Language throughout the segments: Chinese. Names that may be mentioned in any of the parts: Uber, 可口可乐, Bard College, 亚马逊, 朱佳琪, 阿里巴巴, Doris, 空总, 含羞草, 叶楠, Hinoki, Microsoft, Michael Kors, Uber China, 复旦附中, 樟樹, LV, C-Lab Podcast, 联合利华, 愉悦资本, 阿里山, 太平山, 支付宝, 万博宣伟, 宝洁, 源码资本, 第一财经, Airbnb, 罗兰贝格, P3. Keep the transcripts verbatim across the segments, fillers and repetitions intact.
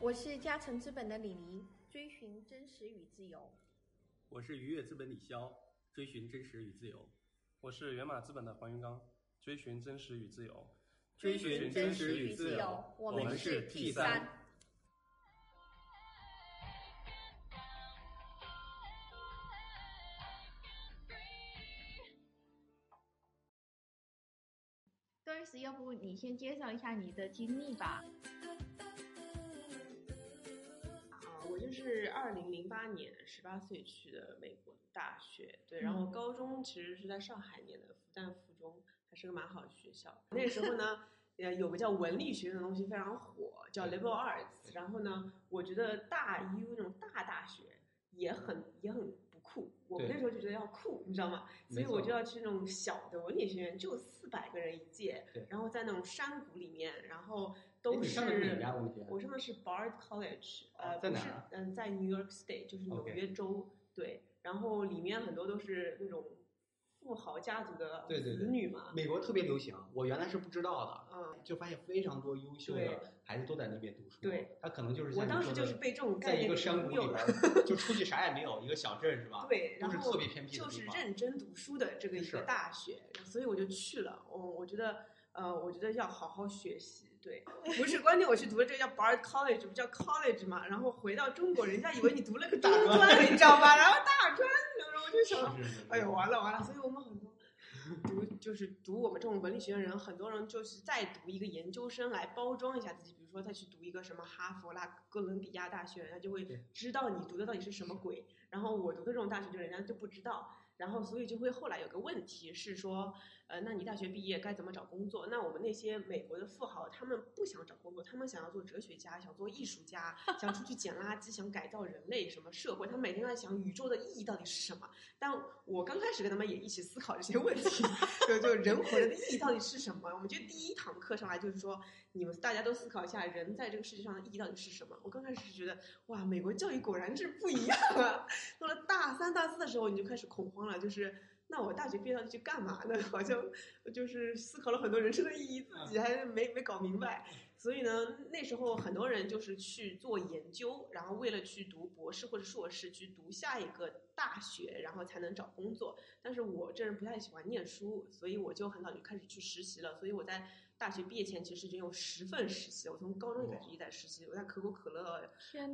我是嘉诚资本的李黎，追寻真实与自由。我是愉悦资本李潇，追寻真实与自由。我是源码资本的黄云刚，追寻真实与自由。追寻真实与自由，我们是 P 三。Doris， 要不你先介绍一下你的经历吧。我就是二零零八年十八岁去的美国大学，对，然后高中其实是在上海念的复旦附中，还是个蛮好的学校。那个时候呢，呃，有个叫文理学的东西非常火，叫 liberal arts。然后呢，我觉得大 U 那种大大学也很也很不酷，我们那时候就觉得要酷，你知道吗？所以我就要去那种小的文理学院，就四百个人一届，然后在那种山谷里面，然后。都是我上的是 Bard College， 呃，在哪儿？嗯，在 New York State， 就是纽约州。Okay. 对，然后里面很多都是那种富豪家族的子女嘛。对对对，美国特别流行，我原来是不知道的。嗯，就发现非常多优秀的孩子都在那边读书。对，他可能就是像我当时就是被这种概念在一个山谷里边，就出去啥也没有，一个小镇是吧？对，然后特别偏僻的地方，就是认真读书的这个一个大学，所以我就去了。我我觉得。呃，我觉得要好好学习，对，不是关键。我去读了这个叫 Bard College， 不叫 college 嘛，然后回到中国，人家以为你读了个大专，你知道吧？然后大专，然后我就想，是是是，哎呦，完了完了。所以我们很多读就是读我们这种文理学院人，很多人就是再读一个研究生来包装一下自己，比如说再去读一个什么哈佛啦、哥伦比亚大学，他就会知道你读的到底是什么鬼。然后我读的这种大学，就人家就不知道。然后，所以就会后来有个问题是说，呃，那你大学毕业该怎么找工作？那我们那些美国的富豪，他们不想找工作，他们想要做哲学家，想做艺术家，想出去捡垃圾，想改造人类什么社会，他们每天在想宇宙的意义到底是什么。但我刚开始跟他们也一起思考这些问题，就就人活着的意义到底是什么？我们就第一堂课上来就是说，你们大家都思考一下人在这个世界上的意义到底是什么。我刚开始觉得，哇，美国教育果然是不一样啊！到了大三、大四的时候，你就开始恐慌了。就是那我大学毕业到底去干嘛呢？好像就是思考了很多人生的意义，自己还没没搞明白。所以呢，那时候很多人就是去做研究，然后为了去读博士或者硕士，去读下一个大学，然后才能找工作。但是我这人不太喜欢念书，所以我就很早就开始去实习了。所以我在大学毕业前其实已经有十份实习，我从高中开始一直在实习，我在可口可乐，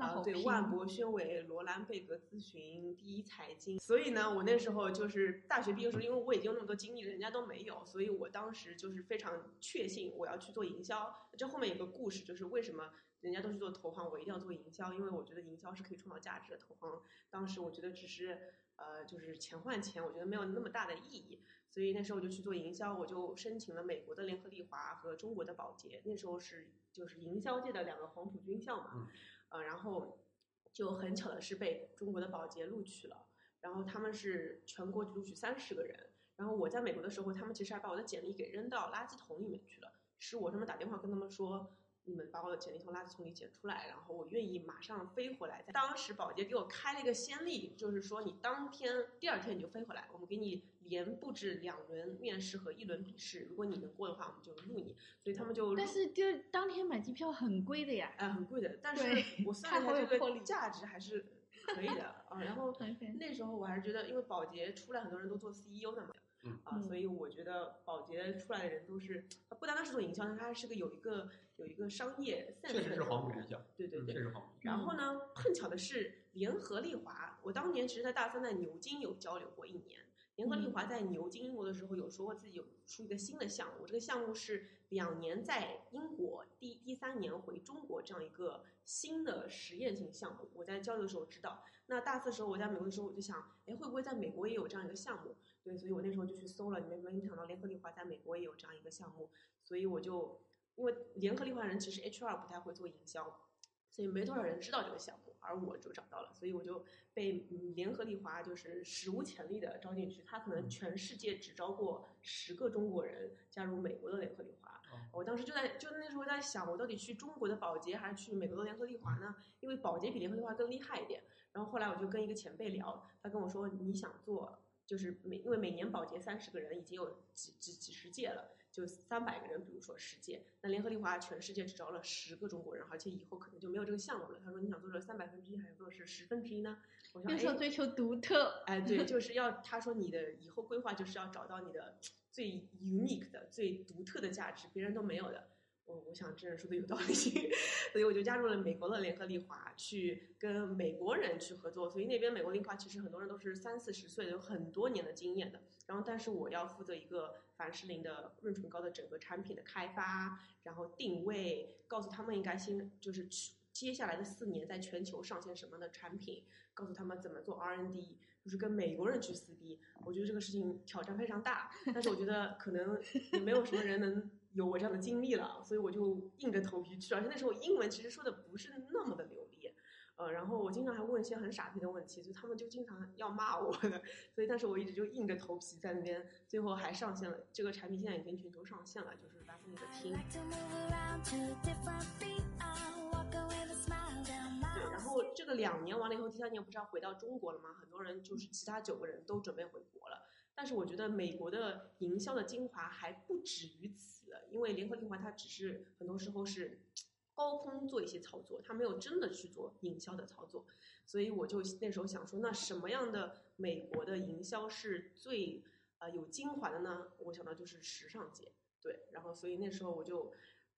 啊，对，万博宣伟、罗兰贝格咨询、第一财经。所以呢，我那时候就是大学毕业的时候，因为我已经有那么多经历，人家都没有，所以我当时就是非常确信我要去做营销。这后面有个故事，就是为什么人家都是做投行，我一定要做营销，因为我觉得营销是可以创造价值的。投行当时我觉得只是呃，就是钱换钱，我觉得没有那么大的意义。所以那时候我就去做营销，我就申请了美国的联合利华和中国的宝洁，那时候是就是营销界的两个黄埔军校嘛，呃，然后就很巧的是被中国的宝洁录取了，然后他们是全国录取三十个人，然后我在美国的时候，他们其实还把我的简历给扔到垃圾桶里面去了，是我专门打电话跟他们说。你们把我的简历从垃圾桶里捡出来，然后我愿意马上飞回来。当时宝洁给我开了一个先例，就是说你当天第二天你就飞回来，我们给你连布置两轮面试和一轮笔试，如果你能过的话，我们就录你。所以他们就但是就当天买机票很贵的呀，呃，很贵的。但是我算了它这个价值还是可以的啊。然后那时候我还是觉得，因为宝洁出来很多人都做 C E O 的嘛。嗯、啊，所以我觉得宝洁出来的人都是，他不单单是做营销，但他是个有一个有一个商业确实是黄埔军校，对对对，确实黄埔。然后呢，碰巧的是联合利华，我当年其实在大三在牛津有交流过一年。联合利华在牛津英国的时候有说过自己有出一个新的项目，这个项目是两年在英国，第第三年回中国这样一个新的实验性项目。我在交流的时候知道，那大四的时候我在美国的时候我就想，哎，会不会在美国也有这样一个项目？对，所以我那时候就去搜了，没没想到联合利华在美国也有这样一个项目，所以我就因为联合利华人其实 H R 不太会做营销，所以没多少人知道这个项目，而我就找到了，所以我就被联合利华就是史无前例的招进去。他可能全世界只招过十个中国人加入美国的联合利华。我当时就在就那时候在想，我到底去中国的宝洁还是去美国的联合利华呢？因为宝洁比联合利华更厉害一点。然后后来我就跟一个前辈聊，他跟我说你想做。就是每因为每年保洁三十个人已经有几几几十届了，就三百个人，比如说十届，那联合利华全世界只招了十个中国人，而且以后可能就没有这个项目了。他说你想做成三百分之一，还是做是十分之一呢？我想，就是要追求独特。哎，对，就是要他说你的以后规划就是要找到你的最 unique 的、最独特的价值，别人都没有的。我我想这人说的有道理，所以我就加入了美国的联合利华，去跟美国人去合作。所以那边美国利华其实很多人都是三四十岁的，有很多年的经验的。然后，但是我要负责一个凡士林的润唇膏的整个产品的开发，然后定位，告诉他们应该先就是接下来的四年在全球上线什么样的产品，告诉他们怎么做 R and D， 就是跟美国人去撕逼。我觉得这个事情挑战非常大，但是我觉得可能也没有什么人能有我这样的经历了，所以我就硬着头皮去了。而且那时候英文其实说的不是那么的流利，呃，然后我经常还问一些很傻逼的问题，所以他们就经常要骂我的。所以但是我一直就硬着头皮在那边，最后还上线了。这个产品现在已经全球上线了，就是凡士林的听。对，然后这个两年完了以后，第三年不是要回到中国了吗？很多人就是其他九个人都准备回国了。但是我觉得美国的营销的精华还不止于此，因为联合利华它只是很多时候是高空做一些操作，它没有真的去做营销的操作。所以我就那时候想说，那什么样的美国的营销是最呃有精华的呢？我想到就是时尚界，对。然后所以那时候我就，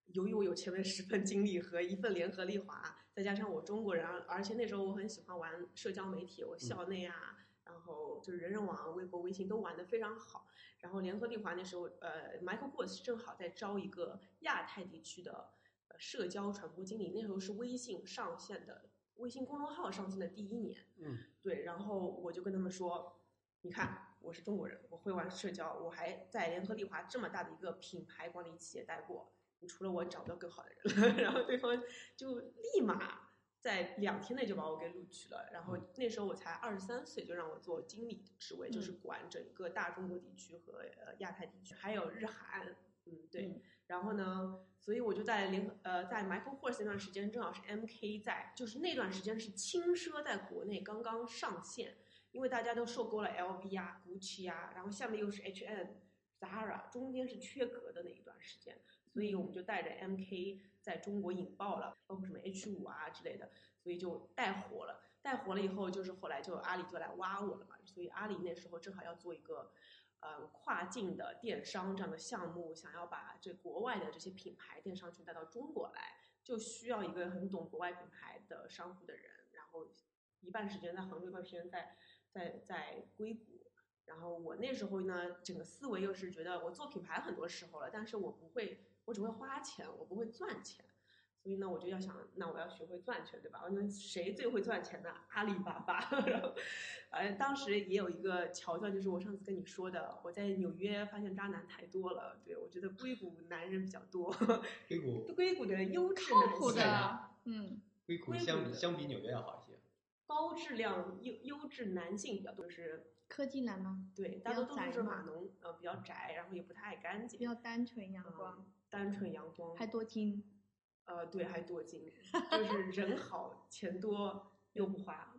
由于我有前面十份经历和一份联合利华，再加上我中国人，而且那时候我很喜欢玩社交媒体，我校内啊。嗯，然后就是人人网、微博、微信都玩得非常好。然后联合利华那时候，呃 ，Michael Kors 正好在招一个亚太地区的呃社交传播经理。那时候是微信上线的，微信公众号上线的第一年。嗯，对。然后我就跟他们说，你看，我是中国人，我会玩社交，我还在联合利华这么大的一个品牌管理企业待过，除了我找不到更好的人了。然后对方就立马在两天内就把我给录取了，然后那时候我才二十三岁，就让我做经理职位，嗯，就是管整个大中国地区和呃亚太地区，还有日韩，嗯，对。嗯，然后呢，所以我就在联呃在 Michael Kors 那段时间，正好是 M K 在，就是那段时间是轻奢在国内刚刚上线，因为大家都受够了 L V 啊、Gucci 啊，然后下面又是 H M、Zara， 中间是缺格的那一段时间。所以我们就带着 M K 在中国引爆了，包括什么 H 五 啊之类的，所以就带火了。带火了以后，就是后来就阿里就来挖我了嘛。所以阿里那时候正好要做一个，呃，跨境的电商这样的项目，想要把这国外的这些品牌电商全带到中国来，就需要一个很懂国外品牌的商户的人。然后一半时间在杭州，一半时间在在在硅谷。然后我那时候呢，整个思维又是觉得我做品牌很多时候了，但是我不会。我只会花钱，我不会赚钱，所以呢，我就要想，那我要学会赚钱，对吧？我觉得谁最会赚钱呢？阿里巴巴。然后，呃，当时也有一个桥段，就是我上次跟你说的，我在纽约发现渣男太多了，对，我觉得硅谷男人比较多。硅谷，硅谷的优质男性的，嗯，硅谷相比相比纽约要好一些，高质量优优质男性比较多，就是。科技男吗？对，大多都是码农，呃，比较宅，然后也不太爱干净，比较单纯阳光，嗯，单纯阳光，还多金，呃，对，还多金，就是人好，钱多又不花，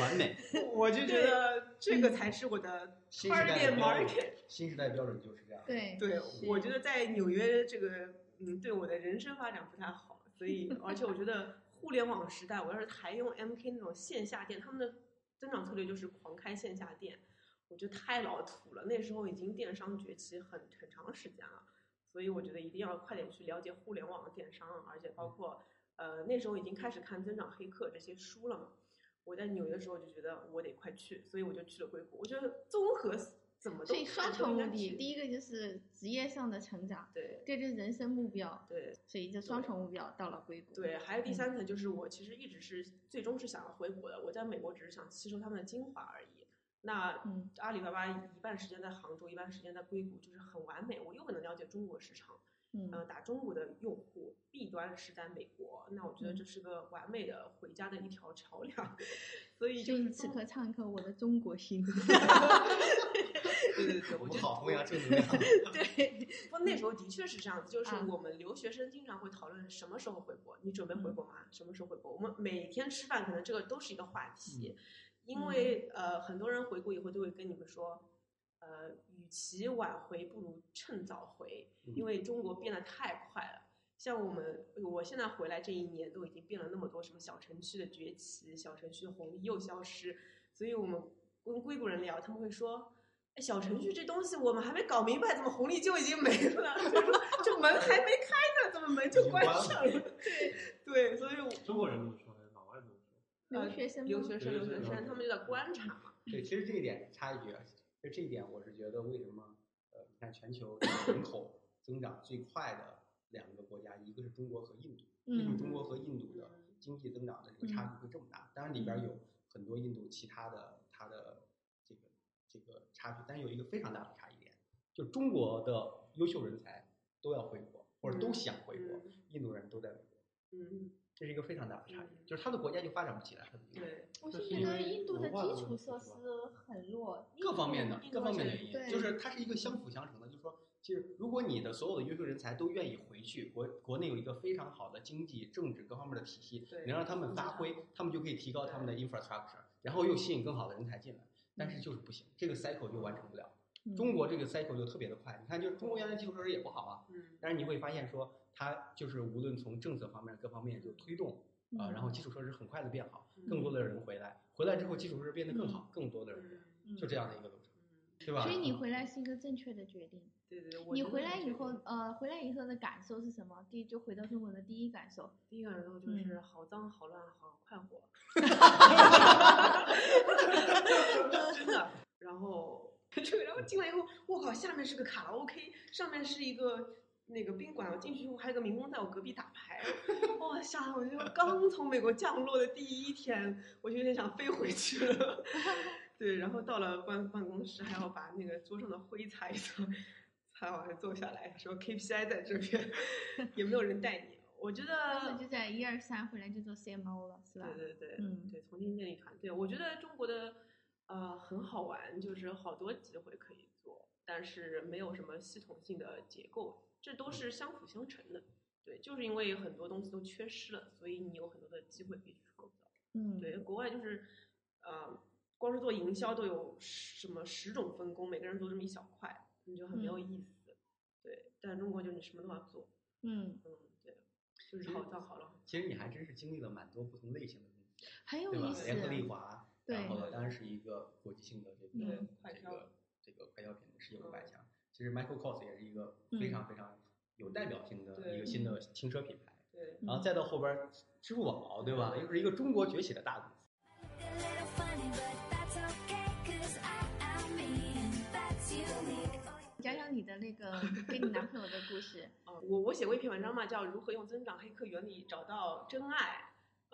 完美。我就觉得这个才是我的 target market， 新时代标准就是这样。对对，我觉得在纽约这个，嗯，对我的人生发展不太好，所以而且我觉得互联网时代，我要是还用 M K 那种线下店，他们的增长策略就是狂开线下店，我觉得太老土了。那时候已经电商崛起很很长时间了，所以我觉得一定要快点去了解互联网的电商，而且包括呃那时候已经开始看《增长黑客》这些书了嘛。我在纽约的时候就觉得我得快去，所以我就去了硅谷。我觉得综合怎么都看，所以双重目的，第一个就是职业上的成长，对，第二就是人生目标，对，所以就双重目标到了硅谷。对，还有第三层就是我其实一直是最终是想要回国的，我在美国只是想吸收他们的精华而已。那阿里巴巴一半时间在杭州，一半时间在硅谷，就是很完美。我又能了解中国市场，嗯，呃，打中国的用户，弊端是在美国，那我觉得这是个完美的回家的一条桥梁。所以就是此刻唱一个我的中国心。对对对，我觉得好弘扬正能量。对，不过那时候的确是这样子，就是我们留学生经常会讨论什么时候回国，你准备回国吗？什么时候回国？我们每天吃饭可能这个都是一个话题，因为呃很多人回国以后就会跟你们说，呃，与其晚回不如趁早回，因为中国变得太快了。像我们我现在回来这一年都已经变了那么多，什么小程序的崛起，小程序的红利又消失，所以我们跟硅谷人聊，他们会说小程序这东西我们还没搞明白，怎么红利就已经没了？就门还没开呢，怎么门就关上了？对对，所以中国人怎么说还是老外怎么说？留学生、留学生、留学生，他们就在观察嘛。对，其实这一点插一句，就这一点我是觉得为什么呃，你看全球人口增长最快的两个国家，一个是中国和印度，为什么中国和印度的经济增长的这个差距会这么大？当然里边有很多印度其他的它的。这个差距，但有一个非常大的差异点，就中国的优秀人才都要回国，或者都想回国，嗯、印度人都在美国，嗯，这是一个非常大的差异，嗯、就是他的国家就发展不起来。对，我是觉得印度的基础设施很弱，各方面的各方面的原因，就是它是一个相辅相成的。就是说，其实如果你的所有的优秀人才都愿意回去，国国内有一个非常好的经济、政治各方面的体系，能让他们发挥，他们就可以提高他们的 infrastructure， 然后又吸引更好的人才进来。但是就是不行，这个 cycle 就完成不了。中国这个 cycle 就特别的快，你看，就是中国原来基础设施也不好啊，但是你会发现说，它就是无论从政策方面各方面就推动啊、呃，然后基础设施很快的变好，更多的人回来，回来之后基础设施变得更好，更多的人回来，就这样的一个流程，对吧？所以你回来是一个正确的决定。对对，你回来以后，呃，回来以后的感受是什么？第一，就回到中国的第一感受，第一感受就是好脏、好乱、好快活，真的。然后，然后进来以后，我靠，下面是个卡拉 OK， 上面是一个那个宾馆，我进去以后还有个民工在我隔壁打牌，哇，吓得我就刚从美国降落的第一天，我就有点想飞回去了。对，然后到了办办公室，还要把那个桌上的灰擦一擦。他晚上坐下来说 K P I 在这边，也没有人带你。我觉得就在一二三回来就做 C M O 了，是吧？对对对，嗯，对，重新建立团队。我觉得中国的呃很好玩，就是好多机会可以做，但是没有什么系统性的结构，这都是相辅相成的。对，就是因为很多东西都缺失了，所以你有很多的机会可以去创造。嗯，对，国外就是呃，光是做营销都有什么十种分工，每个人做这么一小块。你就很没有意思，嗯、对。但中国就是你什么都要做，嗯嗯，对，就是好到好了。其实你还真是经历了蛮多不同类型的东西，很有意思。联合利华，然后当然是一个国际性的这个、嗯、这个这个快消品的世界五百强。其实 Michael Kors 也是一个非常非常有代表性的一个新的轻奢品牌。对，然后再到后边支付宝，对吧？又是一个中国崛起的大公司。讲讲你的那个跟你男朋友的故事。我我写过一篇文章嘛，叫《如何用增长黑客原理找到真爱》，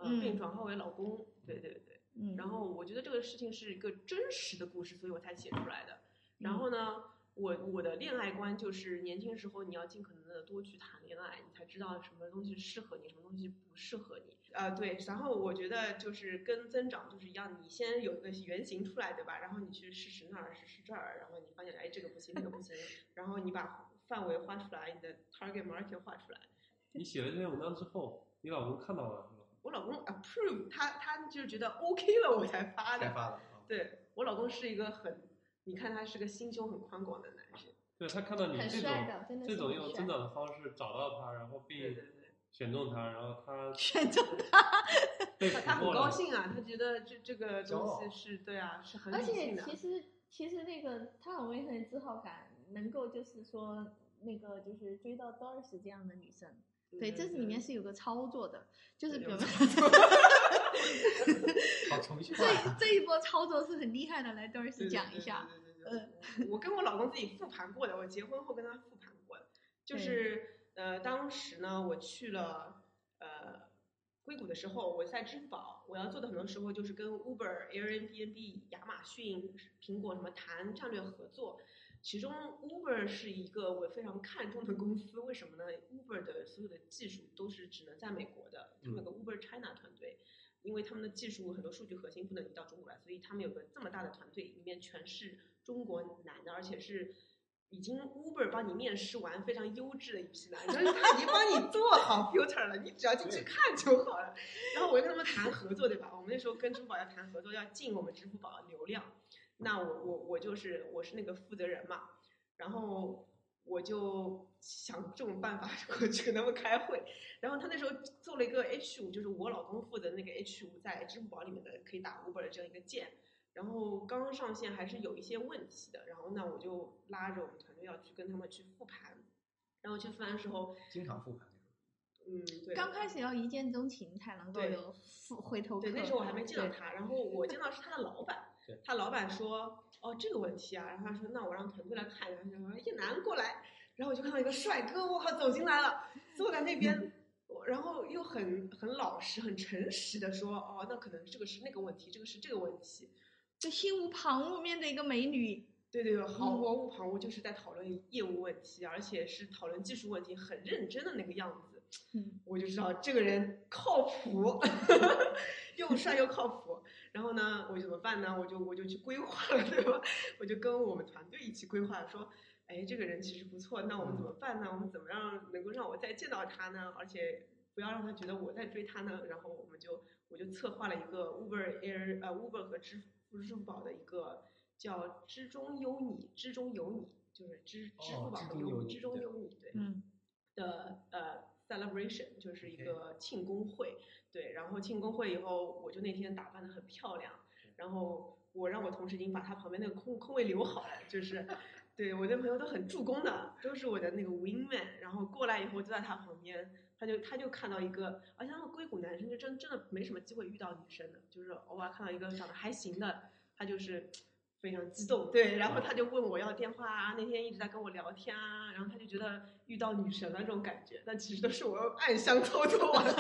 呃，嗯、并转化为老公。对对对，嗯。然后我觉得这个事情是一个真实的故事，所以我才写出来的。然后呢，我我的恋爱观就是年轻时候你要尽可能的多去谈恋爱，你才知道什么东西适合你，什么东西不适合你。啊、呃，对。然后我觉得就是跟增长就是一样，你先有一个原型出来，对吧？然后你去试试那儿，试试这儿，然后你发现哎这个不行，那个不行，然后你把范围画出来，你的 target market 画出来。你写了这篇文章之后，你老公看到了是吗？我老公 approve， 他他就觉得 OK 了，我才发的。才发的。对，我老公是一个很，你看他是个心胸很宽广的男生。对，他看到你这种这种用增长的方式找到他，然后并。对对对，选中他，然后他选中他，他很高兴啊，他觉得这这个东西是对啊，是很理性的。而且其实其实那个他很为很自豪感，能够就是说那个就是追到 Doris 这样的女生，对，这是里面是有个操作的，就是比如好程序化，这这一波操作是很厉害的，来 Doris 讲一下。嗯，我跟我老公自己复盘过的，我结婚后跟他复盘过的，就是。呃，当时呢，我去了呃硅谷的时候，我在支付宝，我要做的很多时候就是跟 Uber、Airbnb、亚马逊、苹果什么谈战略合作。其中 Uber 是一个我非常看重的公司，为什么呢 ？Uber 的所有的技术都是只能在美国的，他们有个 Uber China 团队，因为他们的技术很多数据核心不能移到中国来，所以他们有个这么大的团队，里面全是中国男的，而且是。已经 Uber 帮你面试完非常优质的一批男生，他已经帮你做好 filter 了，你只要进去看就好了。然后我跟他们谈合作，对吧？我们那时候跟支付宝要谈合作，要进我们支付宝流量。那我我我就是我是那个负责人嘛，然后我就想这种办法过去跟他们开会，然后他那时候做了一个 H 五，就是我老公负责那个 H 五在支付宝里面的可以打 Uber 的这样一个键，然后刚上线还是有一些问题的，然后呢我就拉着我们团队要去跟他们去复盘，然后去复盘的时候经常复盘，嗯，对，刚开始要一见钟情才能够有回头客，对，那时候我还没见到他，然后我见到是他的老板，他老板说哦这个问题啊，然后他说那我让团队来看，然后他说叶楠过来，然后我就看到一个帅哥，我靠走进来了，坐在那边，然后又很很老实很诚实的说哦那可能这个是那个问题，这个是这个问题，就心无旁骛面对一个美女，对对对，毫无旁骛，就是在讨论业务问题，而且是讨论技术问题，很认真的那个样子。嗯，我就知道这个人靠谱，又帅又靠谱。然后呢，我怎么办呢？我就我就去规划了，对吧？我就跟我们团队一起规划，说，哎，这个人其实不错，那我们怎么办呢？我们怎么让能够让我再见到他呢？而且不要让他觉得我在追他呢。然后我们就我就策划了一个 Uber Air 呃 Uber 和支付支付宝的一个叫“之中有你”，之中有你就是支支付宝的有之中有你，对，嗯的呃。celebration 就是一个庆功会，对，然后庆功会以后，我就那天打扮得很漂亮，然后我让我同事已经把他旁边那个空空位留好了，就是，对我的朋友都很助攻的，都是我的那个 wingman， 然后过来以后就在他旁边，他就他就看到一个，而且他们硅谷男生就真真的没什么机会遇到女生的，就是偶尔看到一个长得还行的，他就是非常激动，对，然后他就问我要电话啊，那天一直在跟我聊天啊，然后他就觉得遇到女神了这种感觉，但其实都是我暗箱操作完了，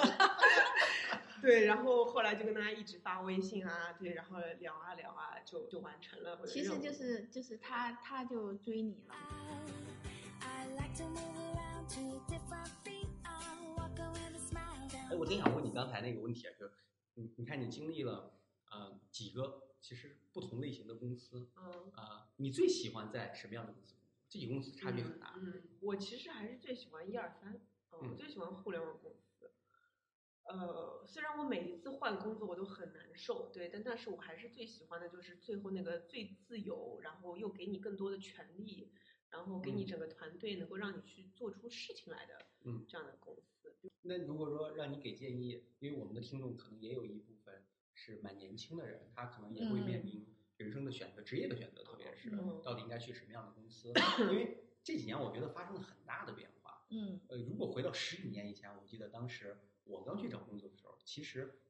对，然后后来就跟他一直发微信啊，对，然后聊啊聊啊，就就完成了。其实就是就是他他就追你了。哎，我真想问你刚才那个问题啊，就你你看你经历了呃几个。其实不同类型的公司，嗯啊、呃，你最喜欢在什么样的公司？这几个公司差距很大。嗯，我其实还是最喜欢一二三，嗯，我最喜欢互联网公司。呃，虽然我每一次换工作我都很难受，对，但但是我还是最喜欢的就是最后那个最自由，然后又给你更多的权利，然后给你整个团队能够让你去做出事情来的，嗯，这样的公司。那如果说让你给建议，因为我们的听众可能也有一部分。是蛮年轻的人，他可能也会面临人生的选择、嗯、职业的选择，特别是到底应该去什么样的公司、嗯、因为这几年我觉得发生了很大的变化，嗯，呃，如果回到十几年以前，我记得当时我刚去找工作的时候，其实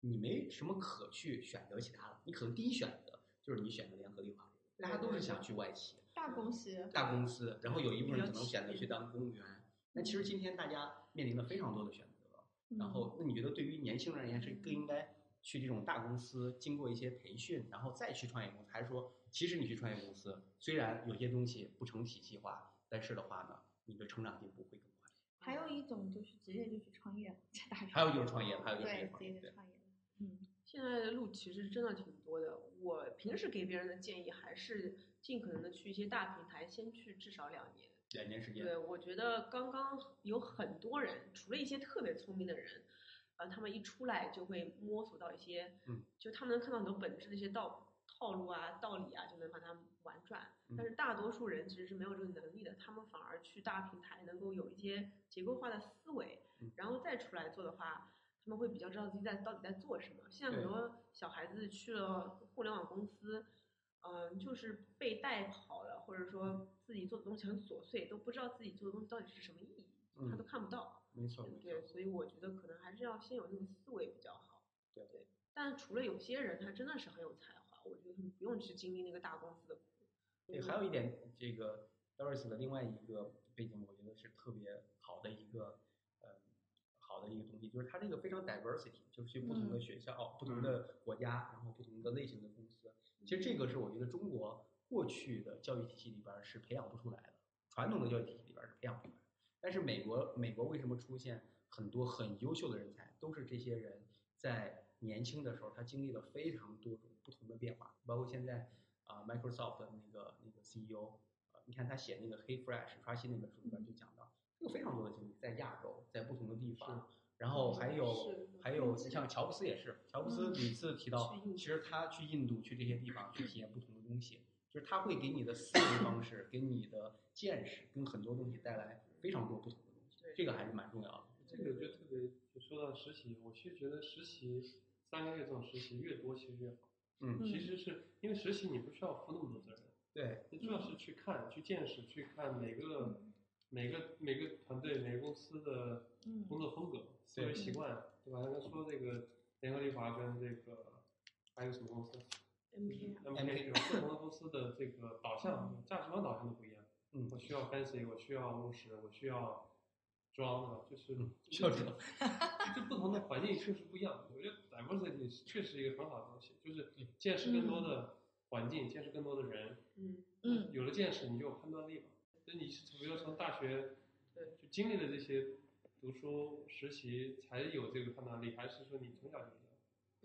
你没什么可去选择其他的，你可能第一选择就是你选择联合利华，大家都是想去外企大公司大公司，然后有一部分可能选择去当公务员，那其实今天大家面临了非常多的选择、嗯、然后那你觉得对于年轻人而言是更应该去这种大公司经过一些培训然后再去创业公司，还是说其实你去创业公司虽然有些东西不成体系化，但是的话呢你的成长进步会更快。还有一种就是直接就去创业在大学，还有就是创业，还有就是创业，对，嗯，现在的路其实真的挺多的，我平时给别人的建议还是尽可能的去一些大平台先去至少两年两年时间，对，我觉得刚刚有很多人除了一些特别聪明的人呃，他们一出来就会摸索到一些，嗯，就他们能看到很多本质的一些道套路啊、道理啊，就能把它玩转。但是大多数人其实是没有这个能力的，他们反而去大平台能够有一些结构化的思维，然后再出来做的话，他们会比较知道自己在到底在做什么。现在很多小孩子去了互联网公司，嗯、呃，就是被带跑了，或者说自己做的东西很琐碎，都不知道自己做的东西到底是什么意义，他都看不到。嗯，没错，对，所以我觉得可能还是要先有那个思维比较好。对对，但除了有些人他真的是很有才华，我觉得不用去经历那个大公司的苦。对，还有一点，这个 Doris 的另外一个背景，我觉得是特别好的一个，呃，好的一个东西，就是它这个非常 diversity， 就是去不同的学校、嗯哦、不同的国家，然后不同的类型的公司。其实这个是我觉得中国过去的教育体系里边是培养不出来的，传统的教育体系里边是培养不出来的。但是美国，美国为什么出现很多很优秀的人才，都是这些人在年轻的时候，他经历了非常多种不同的变化，包括现在啊、呃、Microsoft 的那个那个 C E O，、呃、你看他写那个《Hey Fresh》刷新那本书里边就讲到，有非常多的经历，在亚洲，在不同的地方，然后还有还有像乔布斯也是，乔布斯屡次提到，嗯、其实他去印度去这些地方去体验不同的。东西，就是它会给你的思维方式、给你的见识跟很多东西带来非常多不同的东西，这个还是蛮重要的。这个就特别就说到实习，我其实觉得实习三个月这种实习越多其实越好。嗯，其实是因为实习你不需要负那么多责任，对，你主要是去看、去见识、去看每个每个每个团队、每个公司的工作风格、思维习惯，对吧？刚才说这个联合利华跟这个还有什么公司 ？M K M K 不同的公司的这个导向、价值观导向都不一样。嗯，我需要 fancy， 我需要务实，我需要装的，就是需要知道，就不同的环境确实不一样。我觉得 diversity 确实一个很好的东西，就是见识更多的环境，见识更多的人。嗯嗯，有了见识，你就有判断力嘛。那你比如说从大学，就经历了这些读书、实习，才有这个判断力，还是说你从小就有？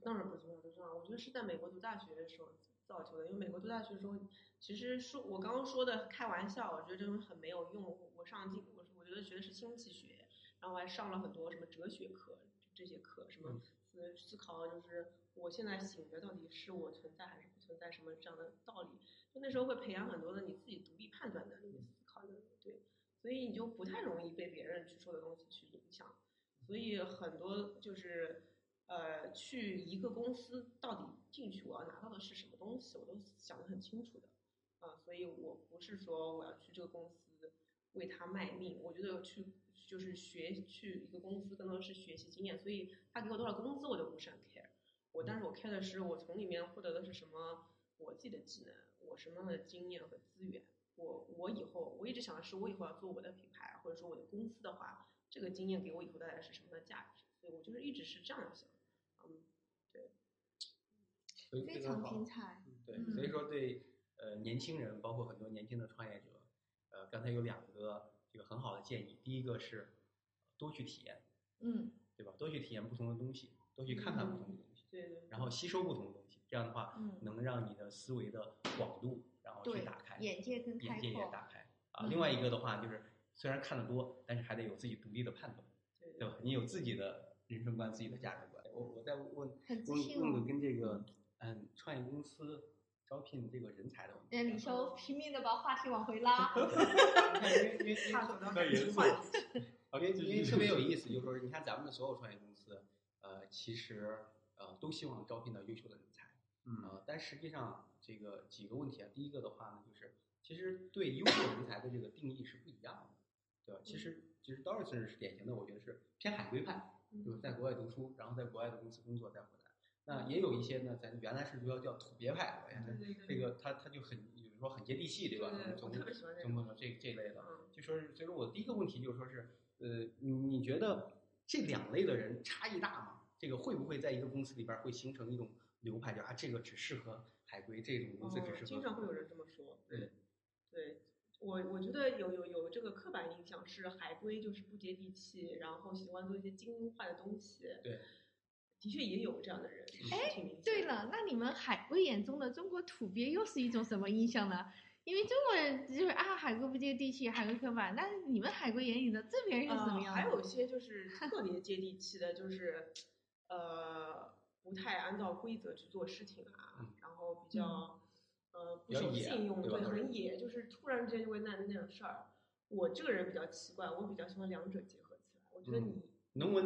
当然不是，不是，我觉得是在美国读大学的时候造就的。因为美国读大学的时候，其实说我刚刚说的开玩笑，我觉得这种很没有用。我上进，我我觉得学的是经济学，然后还上了很多什么哲学课这些课，什么思思考，就是我现在醒觉到底是我存在还是不存在，什么这样的道理。就那时候会培养很多的你自己独立判断的能力、思考能力，对，所以你就不太容易被别人去说的东西去影响。所以很多就是。呃，去一个公司到底进去我要拿到的是什么东西，我都想得很清楚的，啊、呃，所以我不是说我要去这个公司为他卖命，我觉得去就是学去一个公司更多是学习经验，所以他给我多少工资我就不是很 care， 我但是我 care 的是我从里面获得的是什么，我自己的技能，我什么样的经验和资源，我我以后我一直想的是我以后要做我的品牌或者说我的公司的话，这个经验给我以后带来是什么的价值，所以我就是一直是这样想。嗯，对，非常精彩。对，嗯、所以说对呃年轻人，包括很多年轻的创业者，呃，刚才有两个这个很好的建议。第一个是多去体验，嗯，对吧？多去体验不同的东西，多去看看不同的东西，嗯、对, 对, 对，然后吸收不同的东西，这样的话、嗯、能让你的思维的广度然后去打开，眼界跟开阔，眼界也打开啊。嗯、另外一个的话就是，虽然看得多，但是还得有自己独立的判断， 对, 对, 对, 对吧？你有自己的人生观、自己的价值观。我我在问问问个跟这个嗯创业公司招聘这个人才的问题。李修拼命的把话题往回拉。因为因为因为特别有意思，就是说你看咱们的所有创业公司，呃，其实呃都希望招聘到优秀的人才，呃，但实际上这个几个问题啊，第一个的话呢，就是其实对优秀人才的这个定义是不一样的，对吧？其实其实 Dorison 是典型的，我觉得是偏海归派。就是在国外读书，然后在国外的公司工作，再回来。那也有一些呢，咱原来是叫叫土鳖派，这个他他就很，比如说很接地气，对吧？从从从这这类的，就说是，所以说我第一个问题就是说是，呃，你觉得这两类的人差异大吗？这个会不会在一个公司里边会形成一种流派，叫啊这个只适合海归，这种公司只适合？经常会有人这么说。对，对。我我觉得有有有这个刻板印象是海归就是不接地气，然后喜欢做一些精化的东西。对，的确也有这样的人。哎，对了，那你们海归眼中的中国土鳖又是一种什么印象呢？因为中国人就是啊，海归不接地气，海归刻板。那你们海归眼里的这边是什么样的？呃、还有一些就是特别接地气的，就是呃不太按照规则去做事情啊，嗯、然后比较。嗯呃，不守信用，对，很野，就是突然之间就会那那种事儿。我这个人比较奇怪，我比较喜欢两者结合起来。我觉得你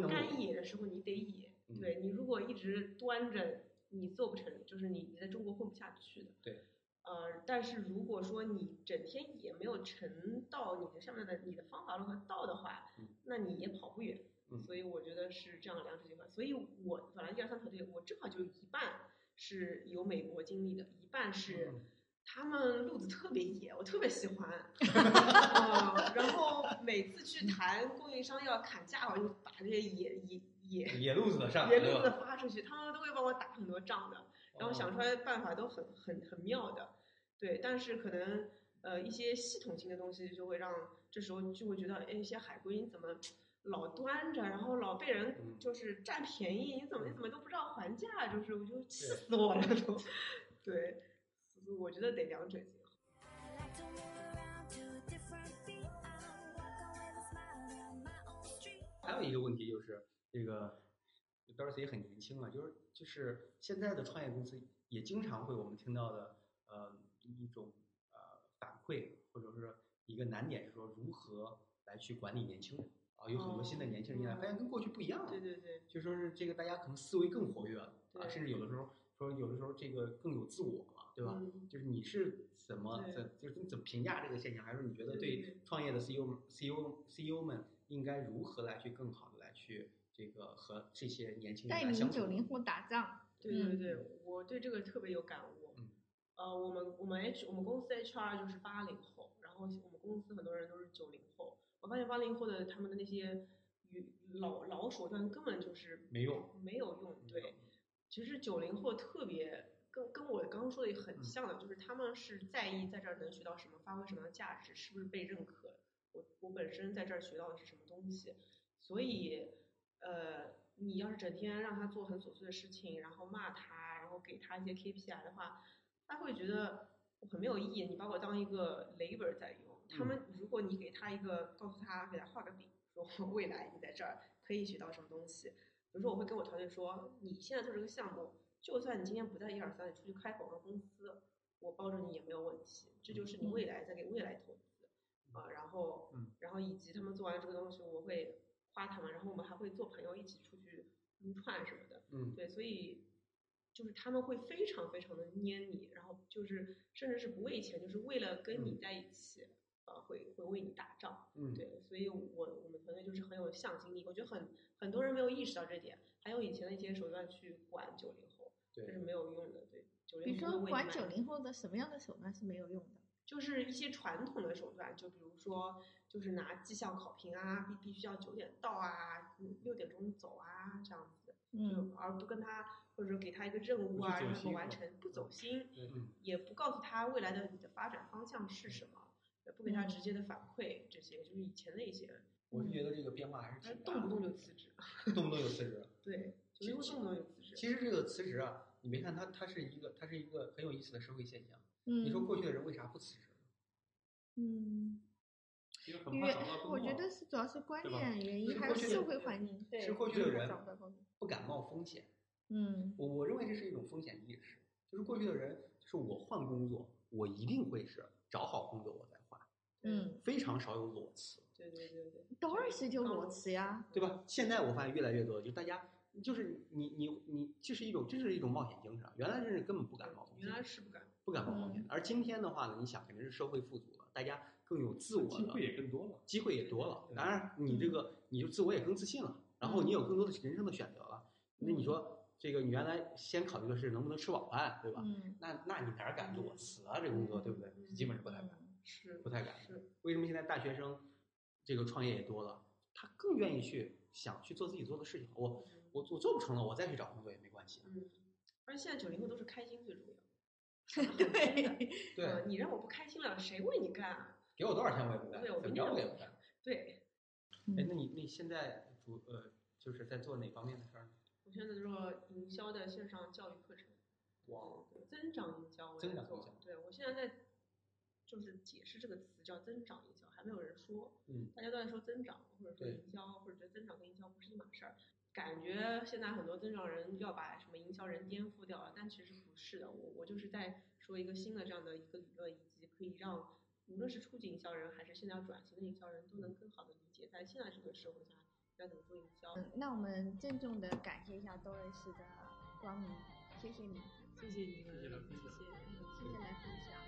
该野的时候你得野，嗯、对你如果一直端着，你做不成，就是你你在中国混不下去的。对，呃，但是如果说你整天也没有沉到你的上面的你的方法论和道的话，嗯、那你也跑不远。嗯、所以我觉得是这样两者结合。所以我本来一二三团队，我正好就一半。是有美国经历的，一半是他们路子特别野，我特别喜欢。嗯、然后每次去谈供应商要砍价，我就把这些野野野野路子的上野路子发出去，他们都会帮我打很多仗的，然后想出来的办法都很很很妙的。对，但是可能呃一些系统性的东西就会让这时候就会觉得，哎，一些海归你怎么？老端着，然后老被人就是占便宜，你怎么你怎么都不知道还价，就是我就气死我了都。对，我觉得得两者结合。还有一个问题就是，这个 Dorothy 也很年轻了，就是就是现在的创业公司也经常会我们听到的，呃，一种呃反馈，或者是一个难点，是说如何来去管理年轻人啊，有很多新的年轻人进来，发现跟过去不一样了。对对对，就说是这个大家可能思维更活跃了啊，甚至有的时候说有的时候这个更有自我嘛，对吧？嗯、就是你是怎么怎就是你怎么评价这个现象，还是你觉得对创业的 CEO CEO CEO 们应该如何来去更好的来去这个和这些年轻人来相处？带领九零后打仗。对对对，嗯、我对这个特别有感悟。嗯，呃，我们我们 H 我们公司 H R 就是八零后，然后我们公司很多人都是九零后。我发现八零后的他们的那些老老手段根本就是没用，没有用。对，其实九零后特别跟跟我刚刚说的很像的，嗯、就是他们是在意在这儿能学到什么，发挥什么样的价值，是不是被认可。我我本身在这儿学到的是什么东西，所以呃。你要是整天让他做很琐碎的事情，然后骂他，然后给他一些 K P I 的话，他会觉得我很没有意义，你把我当一个 labor 在用。他们如果你给他一个，告诉他，给他画个饼，说未来你在这儿可以学到什么东西。比如说我会跟我团队说，你现在做这个项目，就算你今天不在一二三，你出去开广告公司，我包着你也没有问题，这就是你未来在给未来投资啊。然后然后以及他们做完这个东西，我会夸他们，然后我们还会做朋友一起出去撸串什么的。嗯，对，所以就是他们会非常非常的黏你，然后就是甚至是不为钱，就是为了跟你在一起，嗯、啊，会会为你打仗。嗯，对，所以我我们团队就是很有向心力，我觉得很很多人没有意识到这点，还有以前的一些手段去管九零后，这是没有用的。对，九零后。比如说管九零后的什么样的手段是没有用的？就是一些传统的手段，就比如说，就是拿绩效考评啊，必必须要九点到啊，六点钟走啊，这样子，嗯，而不跟他或者给他一个任务啊，让他完成，不走心，嗯，也不告诉他未来的你的发展方向是什么，也不给他直接的反馈，这些就是以前的一些。我是觉得这个变化还是挺大的，动不动就辞职，动不动就辞职，对，几乎动不动就辞职。其实这个辞职啊，你没看它，它是一个，它是一个很有意思的社会现象。嗯，你说过去的人为啥不辞职？嗯，因为我觉得是主要是观念原因，还有社会环境，对，是过去的人不敢冒风险。嗯，我我认为这是一种风险意识，就是过去的人，就是我换工作，我一定会是找好工作我再换，嗯，非常少有裸辞。对对对对，当然是就裸辞呀，对吧？现在我发现越来越多，就大家就是你你你，这是一种这是一种冒险精神，原来真是根本不敢冒风险，原来是不敢。不敢冒风险，而今天的话呢，你想肯定是社会富足了，大家更有自我了，机会也更多了，机会也多了。当然，你这个你就自我也更自信了，然后你有更多的人生的选择了。那你说这个你原来先考虑的是能不能吃饱饭，对吧？嗯、那那你哪敢裸辞啊？这工作对不对？基本是不太敢，是不太敢。为什么现在大学生这个创业也多了，他更愿意去想去做自己做的事情。我我我做不成了，我再去找工作也没关系。嗯，而且现在九零后都是开心最重要。对对、呃，你让我不开心了，谁为你干啊？给我多少钱我也不干，对，我怎么着我也不干。对，哎，那你那现在主呃就是在做哪方面的事儿？我现在做营销的线上教育课程，哇，增长营销我在做，增长营销。对，我现在在就是解释这个词叫增长营销，还没有人说，嗯，大家都在说增长，或者说营销，或者觉得增长跟营销不是一码事儿。感觉现在很多增长人要把什么营销人颠覆掉了，但其实不是的。我我就是在说一个新的这样的一个理论，以及可以让无论是初级营销人还是现在要转型的营销人都能更好的理解，在现在这个社会下要怎么做营销。嗯，那我们郑重的感谢一下多维士的光临，谢谢你，谢谢你，谢谢来分享，谢谢来分享。